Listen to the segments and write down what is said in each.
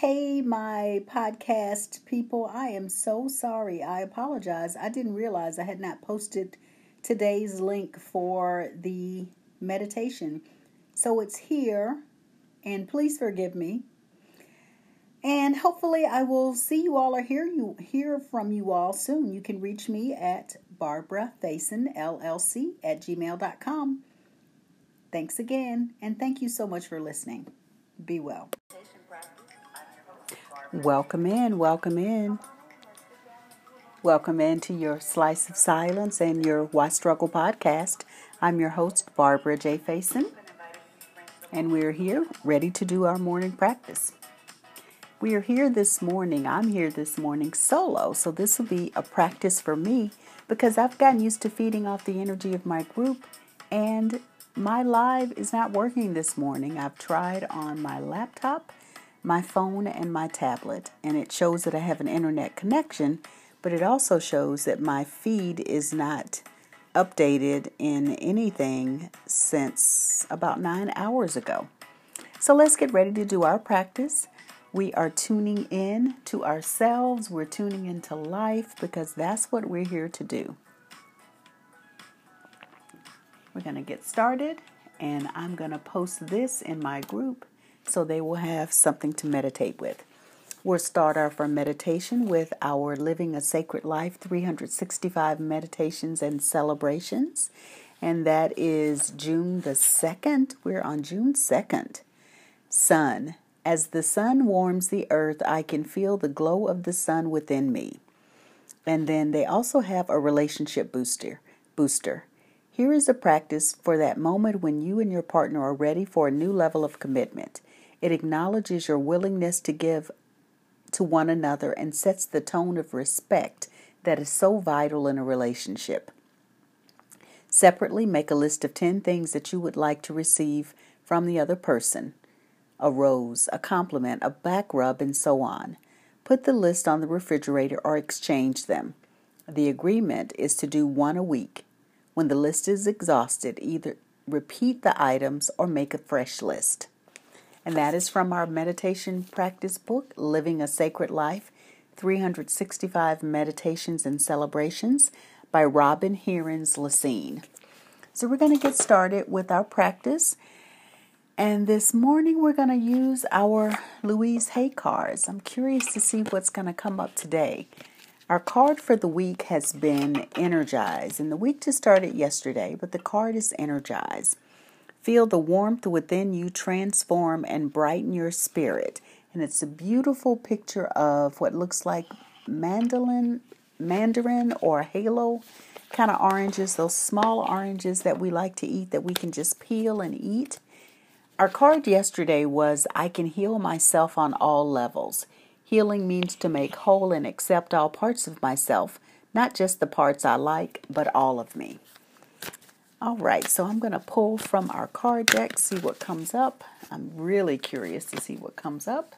Hey, my podcast people, I am so sorry. I apologize. I didn't realize I had not posted today's link for the meditation. So it's here, and please forgive me. And hopefully I will see you all or hear from you all soon. You can reach me at barbarafaisonllc@gmail.com. Thanks again, and thank you so much for listening. Be well. Welcome in. Welcome in to your Slice of Silence and your Why Struggle? Podcast. I'm your host, Barbara J. Faison, and we're here ready to do our morning practice. We are here this morning. I'm here this morning solo, so this will be a practice for me because I've gotten used to feeding off the energy of my group, and my live is not working this morning. I've tried on my laptop, my phone, and my tablet, and it shows that I have an internet connection, but it also shows that my feed is not updated in anything since about 9 hours ago. So let's get ready to do our practice. We are tuning in to ourselves. We're tuning into life because that's what we're here to do. We're going to get started, and I'm going to post this in my group so they will have something to meditate with. We'll start off our meditation with our Living a Sacred Life 365 Meditations and Celebrations, and that is June the 2nd. We're on June 2nd. Sun. As the sun warms the earth, I can feel the glow of the sun within me. And then they also have a relationship booster. Here is a practice for that moment when you and your partner are ready for a new level of commitment. It acknowledges your willingness to give to one another and sets the tone of respect that is so vital in a relationship. Separately, make a list of 10 things that you would like to receive from the other person. A rose, a compliment, a back rub, and so on. Put the list on the refrigerator or exchange them. The agreement is to do one a week. When the list is exhausted, either repeat the items or make a fresh list. And that is from our meditation practice book, Living a Sacred Life, 365 Meditations and Celebrations by Robin Herons-Lacene. So we're going to get started with our practice. And this morning we're going to use our Louise Hay cards. I'm curious to see what's going to come up today. Our card for the week has been Energize. And the week just started yesterday, but the card is Energize. Feel the warmth within you transform and brighten your spirit. And it's a beautiful picture of what looks like mandarin or halo kind of oranges, those small oranges that we like to eat that we can just peel and eat. Our card yesterday was, I can heal myself on all levels. Healing means to make whole and accept all parts of myself, not just the parts I like, but all of me. All right, so I'm going to pull from our card deck, see what comes up. I'm really curious to see what comes up.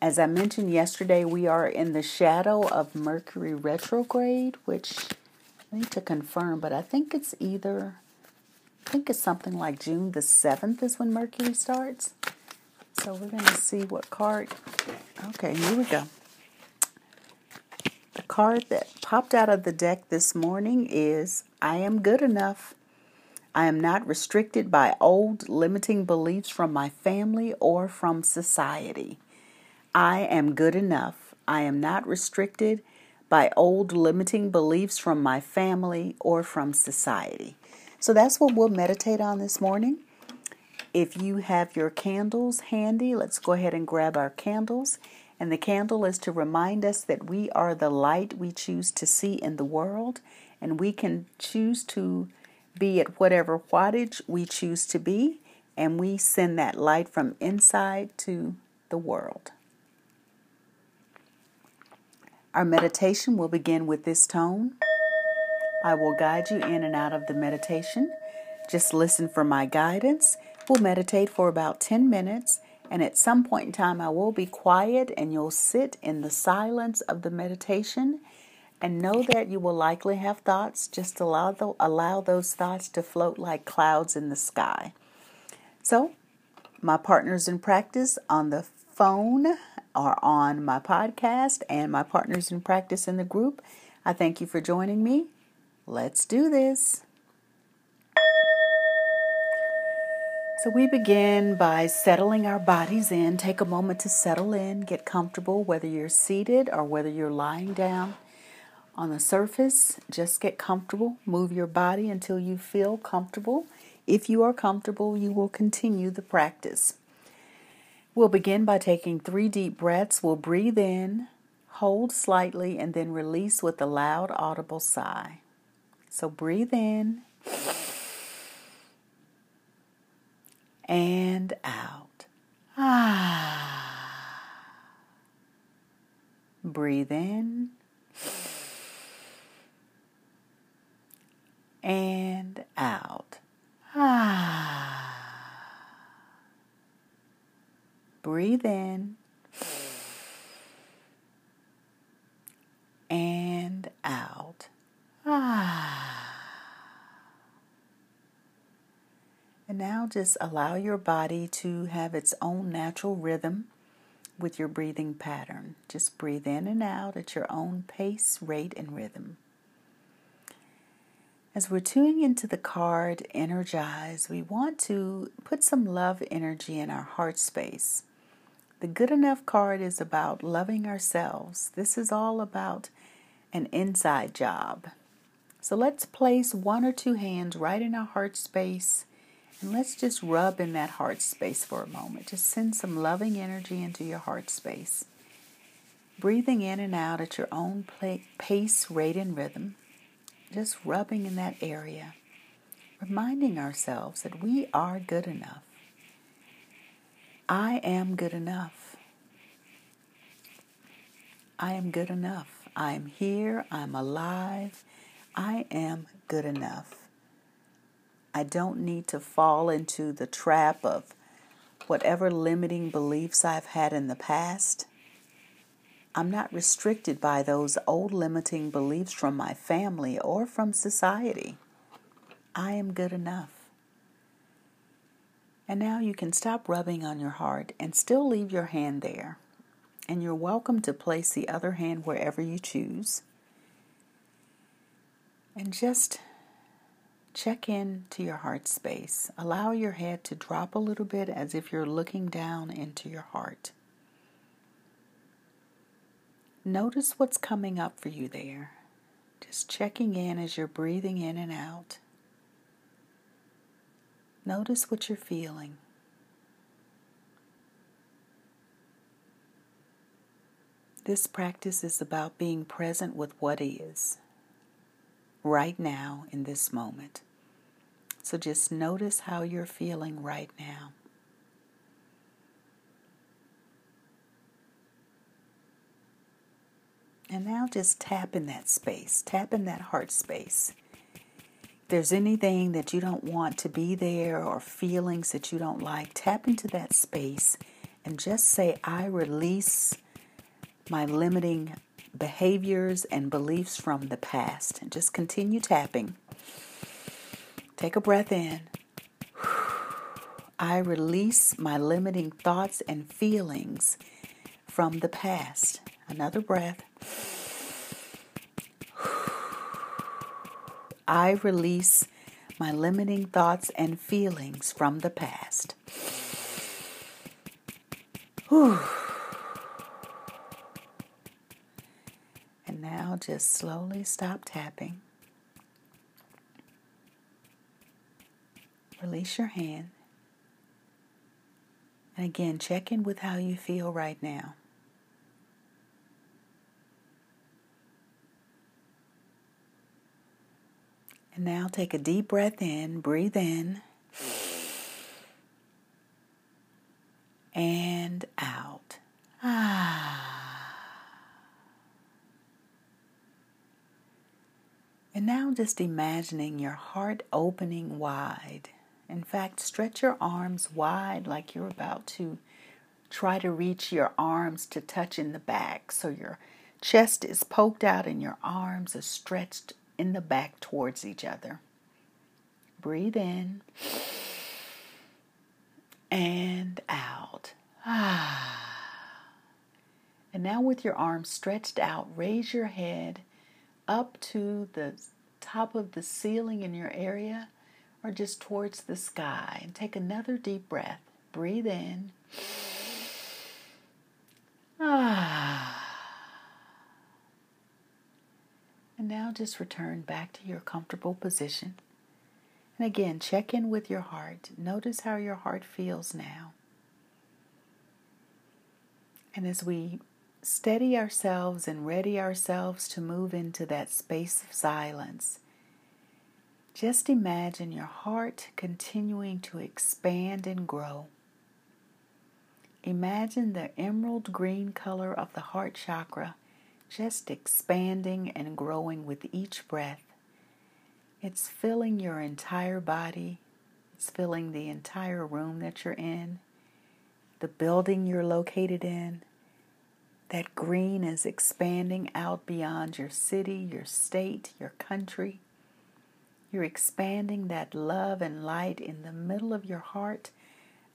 As I mentioned yesterday, we are in the shadow of Mercury retrograde, which I need to confirm, but I think it's something like June the 7th is when Mercury starts. So we're going to see what card. Okay, here we go. The card that popped out of the deck this morning is I am good enough. I am not restricted by old limiting beliefs from my family or from society. I am good enough. I am not restricted by old limiting beliefs from my family or from society. So that's what we'll meditate on this morning. If you have your candles handy, let's go ahead and grab our candles. And the candle is to remind us that we are the light we choose to see in the world. And we can choose to be at whatever wattage we choose to be. And we send that light from inside to the world. Our meditation will begin with this tone. I will guide you in and out of the meditation. Just listen for my guidance. We'll meditate for about 10 minutes, and at some point in time, I will be quiet, and you'll sit in the silence of the meditation and know that you will likely have thoughts. Just allow those thoughts to float like clouds in the sky. So, my partners in practice on the phone or on my podcast and my partners in practice in the group. I thank you for joining me. Let's do this. So we begin by settling our bodies in. Take a moment to settle in, get comfortable, whether you're seated or whether you're lying down on the surface. Just get comfortable. Move your body until you feel comfortable. If you are comfortable, you will continue the practice. We'll begin by taking 3 deep breaths. We'll breathe in, hold slightly, and then release with a loud, audible sigh. So breathe in and out. Ah. Breathe in and out. Ah. Breathe in and out. Ah. And now just allow your body to have its own natural rhythm with your breathing pattern. Just breathe in and out at your own pace, rate, and rhythm. As we're tuning into the card, Energize, we want to put some love energy in our heart space. The Good Enough card is about loving ourselves. This is all about an inside job. So let's place 1 or 2 hands right in our heart space, and let's just rub in that heart space for a moment. Just send some loving energy into your heart space. Breathing in and out at your own pace, rate, and rhythm. Just rubbing in that area, reminding ourselves that we are good enough. I am good enough. I am good enough. I am here. I'm alive. I am good enough. I don't need to fall into the trap of whatever limiting beliefs I've had in the past. I'm not restricted by those old limiting beliefs from my family or from society. I am good enough. And now you can stop rubbing on your heart and still leave your hand there. And you're welcome to place the other hand wherever you choose. And just check in to your heart space. Allow your head to drop a little bit as if you're looking down into your heart. Notice what's coming up for you there. Just checking in as you're breathing in and out. Notice what you're feeling. This practice is about being present with what is right now in this moment. So just notice how you're feeling right now. And now just tap in that space, tap in that heart space. If there's anything that you don't want to be there or feelings that you don't like, tap into that space and just say, I release my limiting behaviors and beliefs from the past. And just continue tapping. Take a breath in. I release my limiting thoughts and feelings from the past. Another breath. I release my limiting thoughts and feelings from the past. And now just slowly stop tapping. Release your hand. And again, check in with how you feel right now. Now take a deep breath in, breathe in, and out. Ah. And now just imagining your heart opening wide. In fact, stretch your arms wide like you're about to try to reach your arms to touch in the back. So your chest is poked out and your arms are stretched in the back towards each other. Breathe in and out. Ah. And now with your arms stretched out, raise your head up to the top of the ceiling in your area or just towards the sky. And take another deep breath. Breathe in. And now just return back to your comfortable position. And again, check in with your heart. Notice how your heart feels now. And as we steady ourselves and ready ourselves to move into that space of silence, just imagine your heart continuing to expand and grow. Imagine the emerald green color of the heart chakra just expanding and growing with each breath. It's filling your entire body. It's filling the entire room that you're in, the building you're located in. That green is expanding out beyond your city, your state, your country. You're expanding that love and light in the middle of your heart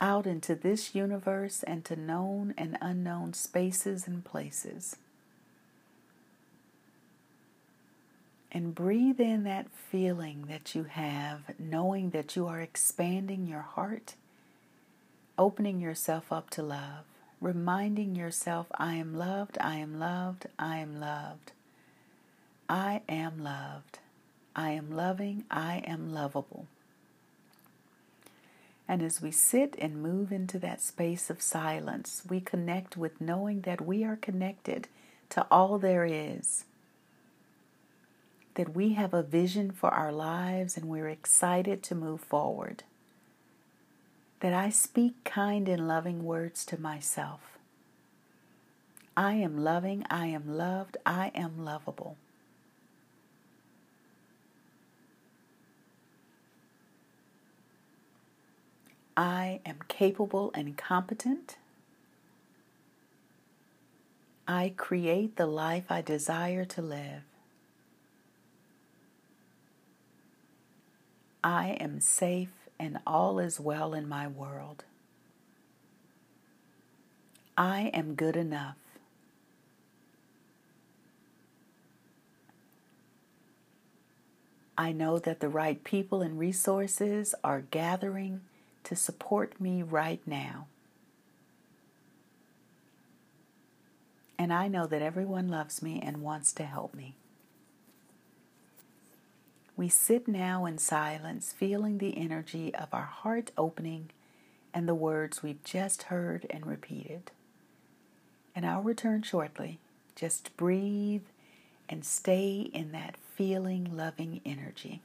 out into this universe and to known and unknown spaces and places. And breathe in that feeling that you have, knowing that you are expanding your heart, opening yourself up to love, reminding yourself, I am loved, I am loved, I am loved. I am loved. I am loving, I am lovable. And as we sit and move into that space of silence, we connect with knowing that we are connected to all there is. That we have a vision for our lives and we're excited to move forward. That I speak kind and loving words to myself. I am loving, I am loved, I am lovable. I am capable and competent. I create the life I desire to live. I am safe and all is well in my world. I am good enough. I know that the right people and resources are gathering to support me right now. And I know that everyone loves me and wants to help me. We sit now in silence, feeling the energy of our heart opening and the words we've just heard and repeated. And I'll return shortly. Just breathe and stay in that feeling, loving energy.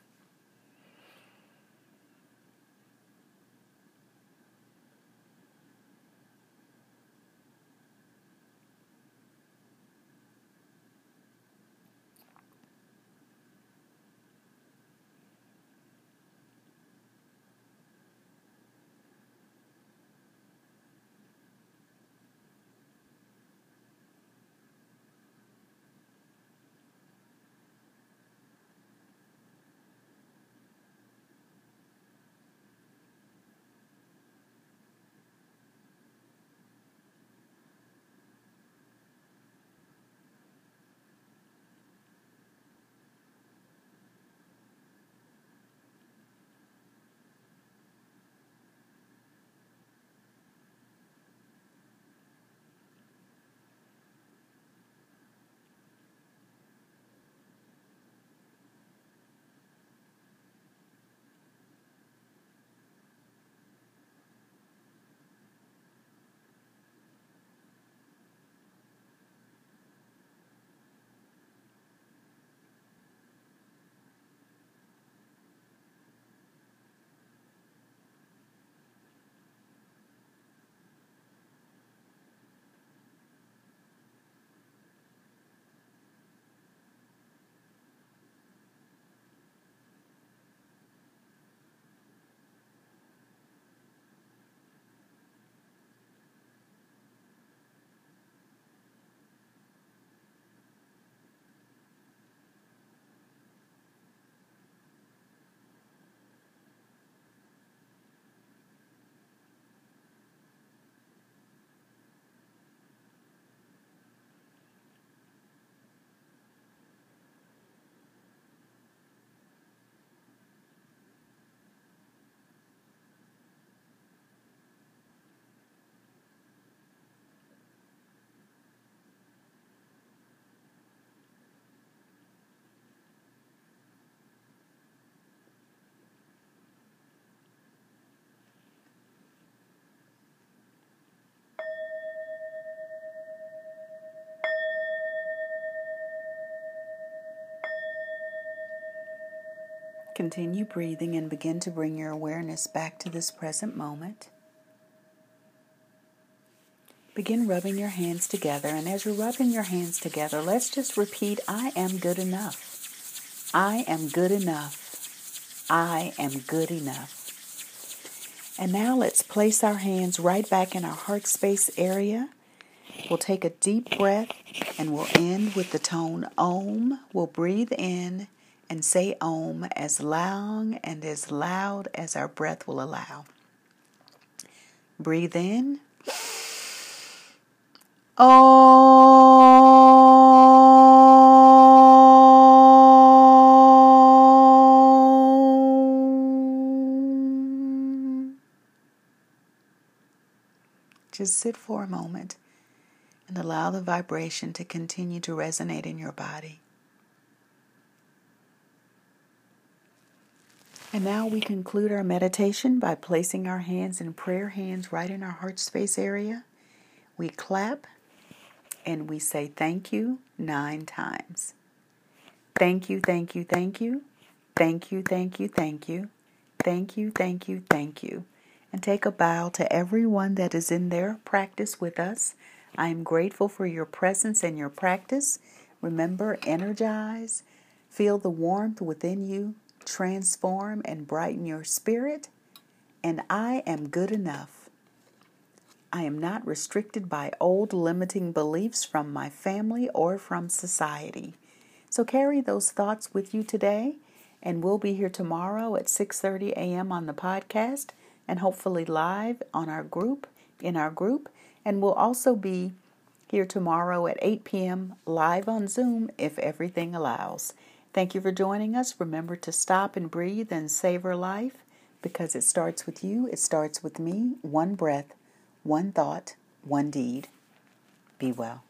Continue breathing and begin to bring your awareness back to this present moment. Begin rubbing your hands together, and as you're rubbing your hands together, let's just repeat, I am good enough. I am good enough. I am good enough. And now let's place our hands right back in our heart space area. We'll take a deep breath, and we'll end with the tone Om. We'll breathe in and say Om as long and as loud as our breath will allow. Breathe in. Om. Just sit for a moment and allow the vibration to continue to resonate in your body. And now we conclude our meditation by placing our hands in prayer hands right in our heart space area. We clap. And we say thank you 9 times. Thank you, thank you, thank you. Thank you, thank you, thank you. Thank you, thank you, thank you. And take a bow to everyone that is in their practice with us. I am grateful for your presence and your practice. Remember, energize. Feel the warmth within you. Transform and brighten your spirit. And I am good enough. I am not restricted by old limiting beliefs from my family or from society. So carry those thoughts with you today, and we'll be here tomorrow at 6:30 a.m. on the podcast and hopefully live on our group, in our group. And we'll also be here tomorrow at 8 p.m. live on Zoom if everything allows. Thank you for joining us. Remember to stop and breathe and savor life because it starts with you. It starts with me. One breath. One thought, one deed. Be well.